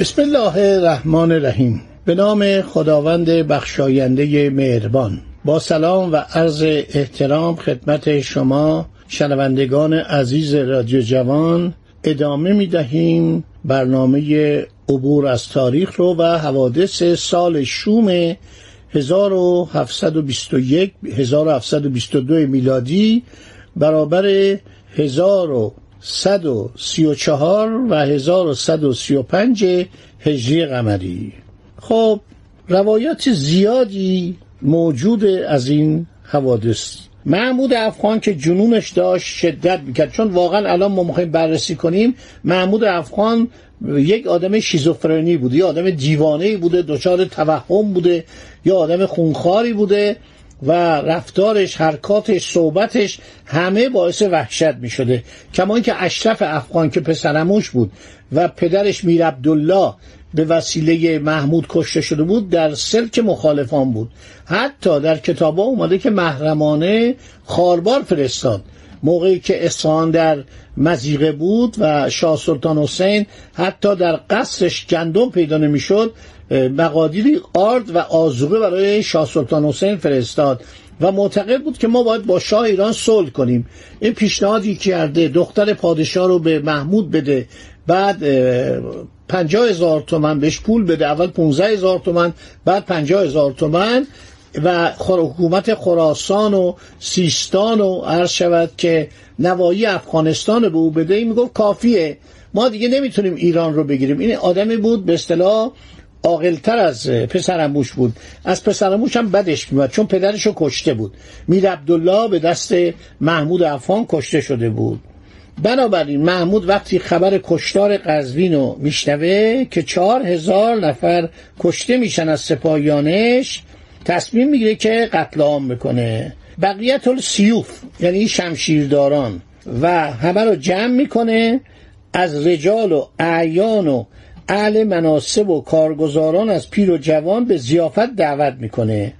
بسم الله الرحمن الرحیم. به نام خداوند بخشاینده مهربان. با سلام و عرض احترام خدمت شما شنوندگان عزیز رادیو جوان ادامه می دهیم برنامه عبور از تاریخ رو و حوادث سال شوم 1721 1722 میلادی برابر 1134 و 1135 هجری قمری. خب روایات زیادی موجود از این حوادث. محمود افغان که جنونش داشت شدت میکرد، چون واقعا الان ما میخوایم بررسی کنیم محمود افغان یک آدم شیزوفرنی بوده، یه آدم دیوانه‌ای بوده، دچار توهم بوده، یه آدم خونخواری بوده و رفتارش، حرکاتش، صحبتش همه باعث وحشت میشده. کما اینکه اشرف افغان که پسرعموش بود و پدرش میر عبدالله به وسیله محمود کشته شده بود در سلک مخالفان بود. حتی در کتاب‌ها اومده که محرمانه خاربار فرستاد موقعی که اصفهان در مضیقه بود و شاه سلطان حسین حتی در قصرش گندم پیدا نمی‌شد، مقادیری آرد و آذوقه برای شاه سلطان حسین فرستاد و معتقد بود که ما باید با شاه ایران صلح کنیم. این پیشنهادی کرده دختر پادشاه رو به محمود بده، بعد 50,000 تومان بهش پول بده، اول 15,000 تومان بعد 50,000 تومان و حکومت خراسان و سیستان و عرض شود که نواحی افغانستان رو به او بده. این میگفت کافیه، ما دیگه نمیتونیم ایران رو بگیریم. این آدمی بود به اصطلاح عاقل‌تر از پسرعموش بود، از پسرعموش هم بدش میاد چون پدرش رو کشته بود. میر عبدالله به دست محمود افغان کشته شده بود. بنابراین محمود وقتی خبر کشتار قزوین رو میشنوه که 4,000 نفر کشته میشن از سپاهیانش، تصمیم میگیره که قتل عام بکنه. بقیت السیوف یعنی شمشیرداران و همه رو جمع میکنه، از رجال و اعیان و اهل مناصب و کارگزاران از پیر و جوان به ضیافت دعوت میکنه.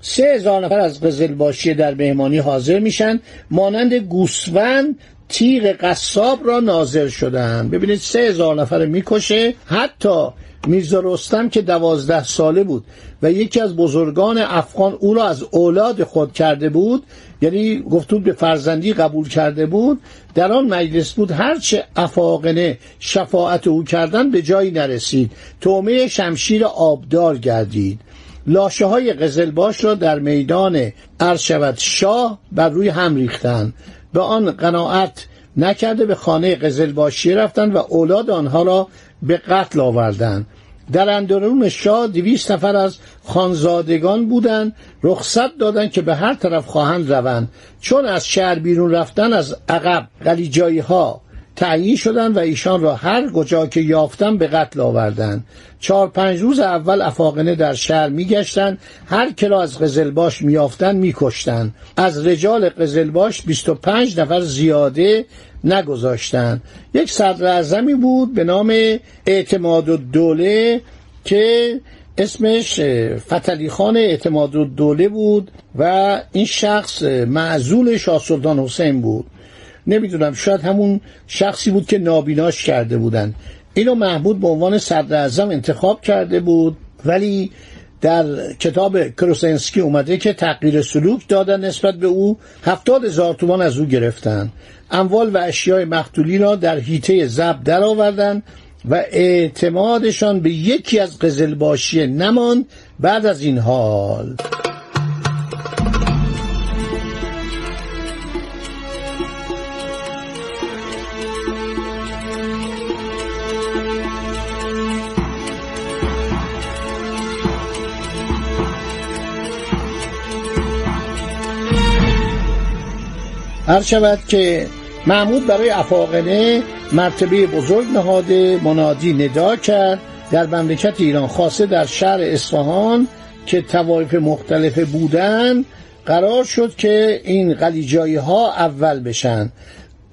3,000 نفر از قزلباشی در مهمانی حاضر میشن، مانند گوسفند تیغ قصاب را ناظر شدن. ببینید 3,000 نفر میکشه. حتی میرزا رستم که 12 ساله بود و یکی از بزرگان افغان او را از اولاد خود کرده بود، یعنی گفته بود به فرزندی قبول کرده بود، در آن مجلس بود. هرچه افاقنه شفاعت او کردن به جایی نرسید، طعمه شمشیر آبدار گردید. لاشه های قزلباش را در میدان عرشبت شاه بر روی هم ریختند. به آن قناعت نکرده به خانه قزلباشی رفتند و اولاد آنها را به قتل آوردند. در اندرون شاه 200 نفر از خانزادگان بودند، رخصت دادند که به هر طرف خواهند روند. چون از شهر بیرون رفتن از عقب غلجایی ها تعیین شدند و ایشان را هر کجا که یافتند به قتل آوردند. 4-5 روز اول افاقنه در شهر میگشتند، هر که را از قزلباش میافتند میکشتند. از رجال قزلباش 25 نفر زیاده نگذاشتند. یک صدراعظمی بود به نام اعتمادالدوله که اسمش فتحعلی خان اعتمادالدوله بود و این شخص معزول شاه سلطان حسین بود. نمیدونم شاید همون شخصی بود که نابیناش کرده بودن. اینو محمود به عنوان صدراعظم انتخاب کرده بود، ولی در کتاب کروسنسکی اومده که تغییر سلوک دادن نسبت به او. 70,000 تومان از او گرفتن. اموال و اشیای مقتولی را در حیطه ضبط درآوردند و اعتمادشان به یکی از قزلباشی نماند. بعد از این حال هر شود که محمود برای افاقنه مرتبه بزرگ نهاده، منادی ندا کرد در مملکت ایران، خاصه در شهر اصفهان که توایف مختلف بودند، قرار شد که این غلجایی ها اول بشن،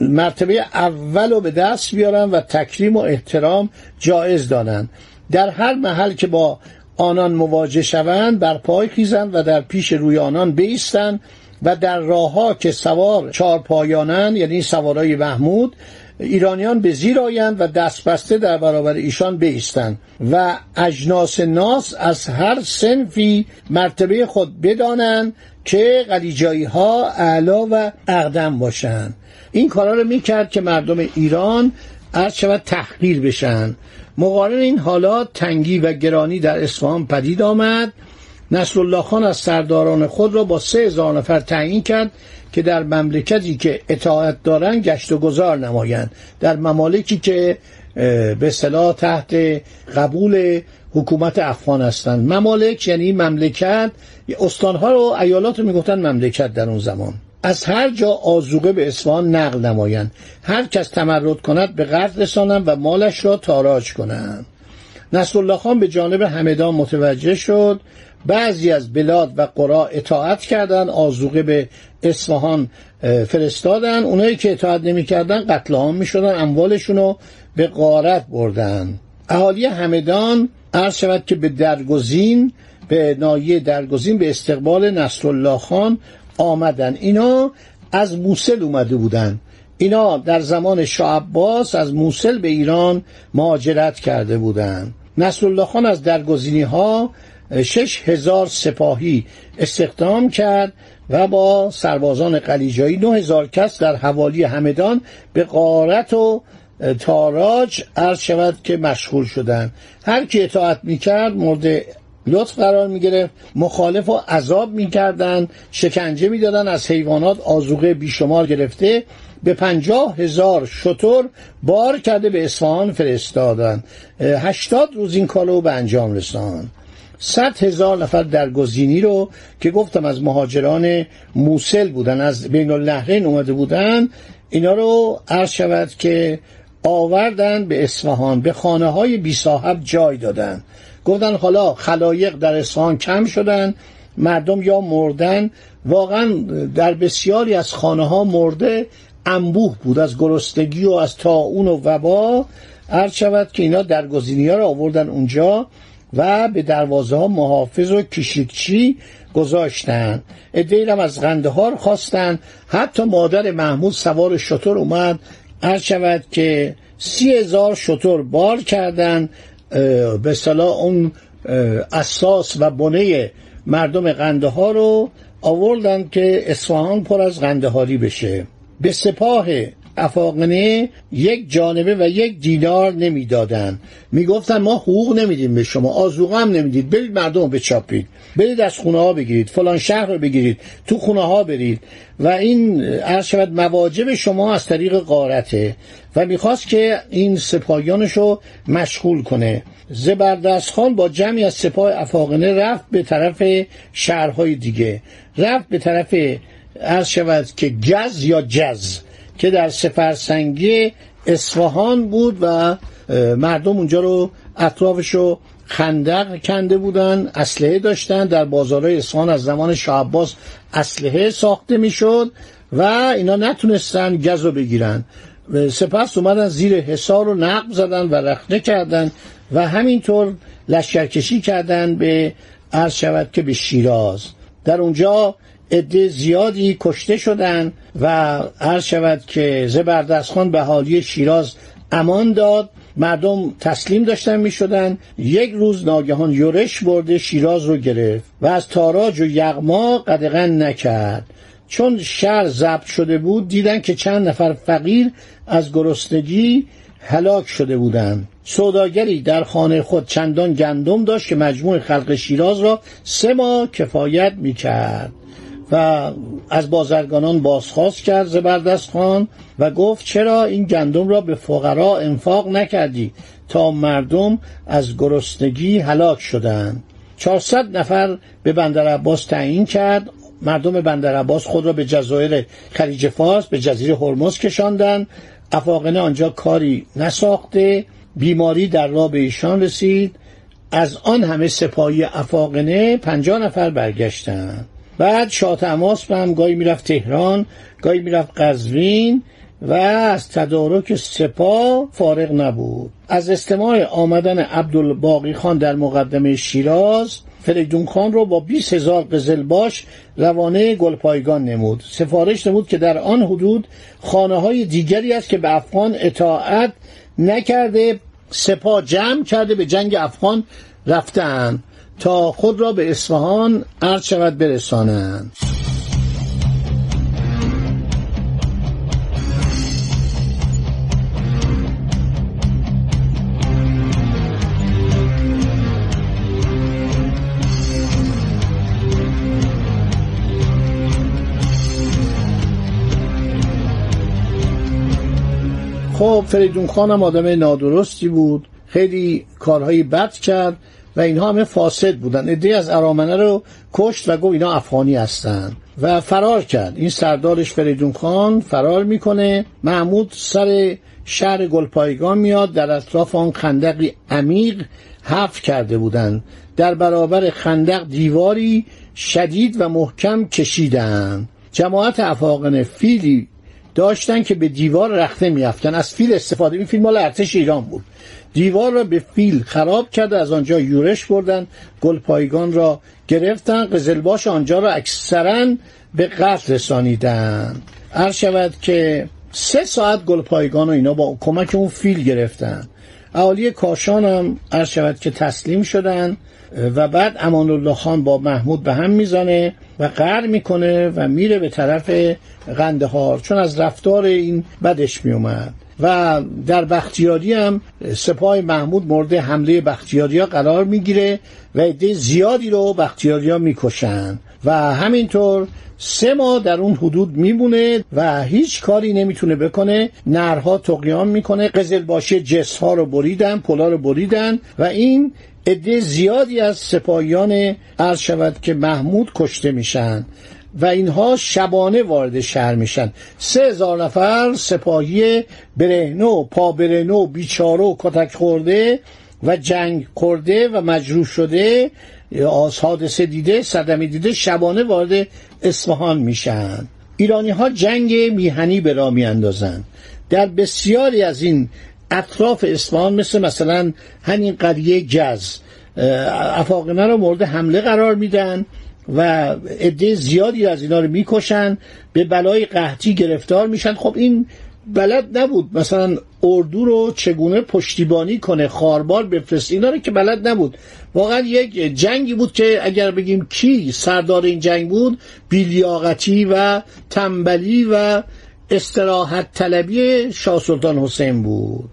مرتبه اول رو به دست بیارن و تکریم و احترام جایز دانند. در هر محل که با آنان مواجه شوند بر پای خیزند و در پیش روی آنان بایستند و در راهها که سوار چهارپایانند، یعنی سوارای محمود، ایرانیان به زیر آیند و دست بسته در برابر ایشان بایستند و اجناس ناس از هر صنفی مرتبه خود بدانند که غلجایی ها اعلا و اقدم باشند. این کارا رو میکرد که مردم ایران از شود تحقیر بشن. مقارن این حالات تنگی و گرانی در اصفهان پدید آمد. نسل الله خان از سرداران خود را با 3000 نفر تعیین کرد که در مملکتی که اطاعت دارند گشت و گذار نمایند، در ممالکی که به اصطلاح تحت قبول حکومت افغان هستند. ممالک یعنی مملکت، استانها رو ایالات رو میگفتن مملکت در اون زمان. از هر جا آذوقه به اصفهان نقل نمایند، هر کس تمرد کند به قتل رسانند و مالش را تاراج کنند. نصر الله خان به جانب همدان متوجه شد، بعضی از بلاد و قرا اطاعت کردند، آذوقه به اصفهان فرستادند، اونایی که اطاعت نمی‌کردند قتل عام می‌شدن، اموالشون رو به غارت بردند. اهالی همدان عرض شود که به درگزین، به ناحیه درگزین به استقبال نصر الله خان آمدن. اینا از موصل اومده بودن، اینا در زمان شاه عباس از موصل به ایران مهاجرت کرده بودن. نصرالله خان از درگزینی ها 6000 سپاهی استخدام کرد و با سربازان غلجایی 9000 کس در حوالی همدان به غارت و تاراج عرض شود که مشغول شدند. هر کی اطاعت میکرد مورد لطف قرار میگرفت، مخالف و عذاب میکردن، شکنجه میدادن، از حیوانات آذوقه بیشمار گرفته به 50,000 شتر بار کرده به اصفهان فرستادن. 80 روز این کارو به انجام رساند. 100,000 نفر درگزینی رو که گفتم از مهاجران موصل بودن، از بین النهرین اومده بودن، اینا رو عرض شود که آوردن به اصفهان، به خانه های بی صاحب جای دادن. گفتن حالا خلایق در اصفهان کم شدن، مردم یا مردن، واقعا در بسیاری از خانه ها مرده انبوه بود از گرسنگی و از طاعون و وبا. عرض شود که اینا درگزینی ها را آوردن اونجا و به دروازه ها محافظ و کشیکچی گذاشتن. عده‌ای هم از قندهار خواستن، حتی مادر محمود سوار شتر اومد، عرض شود که 30,000 شتر بار کردن، به اصطلاح اون اساس و بنه مردم قندهار رو آوردن که اصفهان پر از قندهاری بشه. به سپاه افاقنه یک جانبه و یک دینار نمیدادن، میگفتن ما حقوق نمیدیم به شما، آذوقه هم نمیدید، برید مردم رو بچاپید، برید از خونه ها بگیرید، فلان شهر رو بگیرید، تو خونه ها برید. و این عرض شود مواجب شما از طریق غارته و میخواست که این سپاهیانشو مشغول کنه. زبردست خان با جمعی از سپاه افاقنه رفت به طرف شهرهای دیگه، رفت به طرف عرض شود که گز یا جز که در سفرسنگی اصفهان بود و مردم اونجا رو اطرافشو خندق کنده بودن، اسلحه داشتن. در بازارهای اصفهان از زمان شاه عباس اسلحه ساخته میشد و اینا نتونستن گز رو بگیرن. سپس اومدن زیر حصار رو نقب زدن و رخنه کردن و همینطور لشکرکشی کردن به عرض شود که به شیراز. در اونجا عده زیادی کشته شدند و عرض شود که زبردست خان به حالی شیراز امان داد. مردم تسلیم داشتن می شدن. یک روز ناگهان یورش برده شیراز رو گرفت و از تاراج و یغما قدغن نکرد. چون شهر ضبط شده بود دیدن که چند نفر فقیر از گرسنگی هلاک شده بودند. سوداگری در خانه خود چندان گندم داشت که مجموع خلق شیراز را 3 ماه کفایت می کرد و از بازرگانان بازخواست کرد زبردست خان و گفت چرا این گندم را به فقرا انفاق نکردی تا مردم از گرسنگی هلاک شدند. 400 نفر به بندر عباس تعیین کرد، مردم بندرعباس خود را به جزایر خلیج فارس، به جزیره هرمز کشاندند. افاقنه آنجا کاری نساخته، بیماری در لاب ایشان رسید. از آن همه سپاهی افاقنه 50 نفر برگشتند. بعد شاه تماس هم گاهی میرفت تهران، گاهی میرفت قزوین و از تدارک سپاه فارغ نبود. از استماع آمدن عبدالباقی خان در مقدمه شیراز، فریدون خان را با 20,000 قزلباش روانه گلپایگان نمود. سفارش نمود که در آن حدود خانه های دیگری است که به افغان اطاعت نکرده سپاه جمع کرده به جنگ افغان رفتند تا خود را به اصفهان عرض شود برسانند. خب فریدون خان هم آدم نادرستی بود، خیلی کارهای بد کرد و اینها همه فاسد بودن. عده‌ای از ارامنه رو کشت و گفت اینا افغانی هستن و فرار کرد. این سردارش فریدون خان فرار میکنه. محمود سر شهر گلپایگان میاد. در اطراف آن خندقی عمیق حفر کرده بودند. در برابر خندق دیواری شدید و محکم کشیدند. جماعت افاقنه فیلی داشتن که به دیوار رخته میافتن. از فیل استفاده. این فیل مال ارتش ایران بود. دیوار را به فیل خراب کرده، از آنجا یورش بردن، گلپایگان را گرفتن، قزلباش آنجا را اکثرا به قتل رسانیدن. عرض شود که 3 ساعت گلپایگان و اینا با کمک اون فیل گرفتن. اهالی کاشان هم عرض شود که تسلیم شدن و بعد امان الله خان با محمود به هم میزنه و قهر میکنه و میره به طرف قندهار، چون از رفتار این بدش میومد. و در بختیاری هم سپاه محمود مورد حمله بختیاریا قرار میگیره و عده زیادی رو بختیاریا میکشن و همینطور 3 ماه در اون حدود میمونه و هیچ کاری نمیتونه بکنه. نرها طغیان میکنه، قزلباشی جس ها رو بریدن، پولا رو بریدن و این عده زیادی از سپاهیان عرض شود که محمود کشته میشن و اینها شبانه وارد شهر میشن. 3,000 نفر سپاهی برهنو، پا برهنو، بیچارو، کتک خورده و جنگ خورده و مجروح شده، حادثه دیده، صدمه دیده شبانه وارد اصفهان میشن. ایرانی ها جنگ میهنی به راه میاندازن. در بسیاری از این اطراف اصفهان مثلا همین قریه جز، افاقنه را مورد حمله قرار میدن و عده زیادی از اینا رو میکشن، به بلای قحطی گرفتار میشن. خب این بلد نبود مثلا اردو رو چگونه پشتیبانی کنه، خاربار بفرست، اینا رو که بلد نبود. واقعا یک جنگی بود که اگر بگیم کی سردار این جنگ بود، بی‌لیاقتی و تنبلی و استراحت طلبی شاه سلطان حسین بود.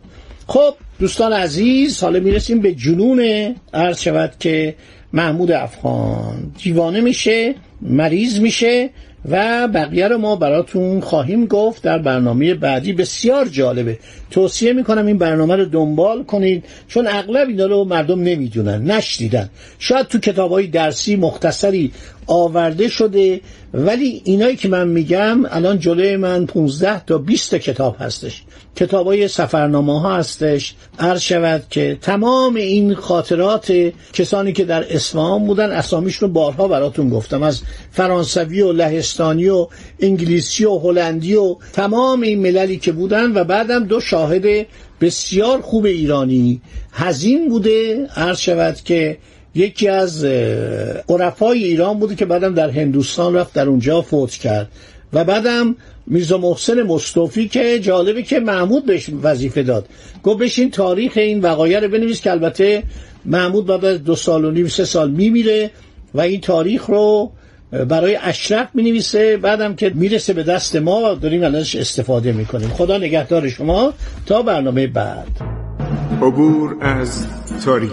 خب دوستان عزیز، حالا میرسیم به جنون عرض شود که محمود افغان. دیوانه میشه، مریض میشه و بقیه رو ما براتون خواهیم گفت در برنامه بعدی. بسیار جالبه، توصیه میکنم این برنامه رو دنبال کنید، چون اغلب اینا رو مردم نمیدونن، نشنیدن. شاید تو کتاب‌های درسی مختصری آورده شده، ولی اینایی که من میگم الان جلوی من 15 تا 20 کتاب هستش. کتاب‌های سفرنامه ها هستش. عرض شود که تمام این خاطرات کسانی که در اصفهان بودن، اسامیش رو بارها براتون گفتم، از فرانسوی و لهستانی و انگلیسی و هلندی و تمام این مللی که بودن و بعدم 2 شاهد بسیار خوب ایرانی حزین بوده. عرض شود که یکی از عرفای ایران بوده که بعدم در هندوستان رفت، در اونجا فوت کرد. و بعدم میرزا محسن مستوفی که جالبه که محمود بهش وظیفه داد، گفت بشین تاریخ این وقایع رو بنویس، که البته محمود بعد از 2.5-3 سال میمیره و این تاریخ رو برای اشرف مینویسه. بعدم که میرسه به دست ما، داریم ازش استفاده میکنیم. خدا نگهدار شما تا برنامه بعد. عبور از تاریخ.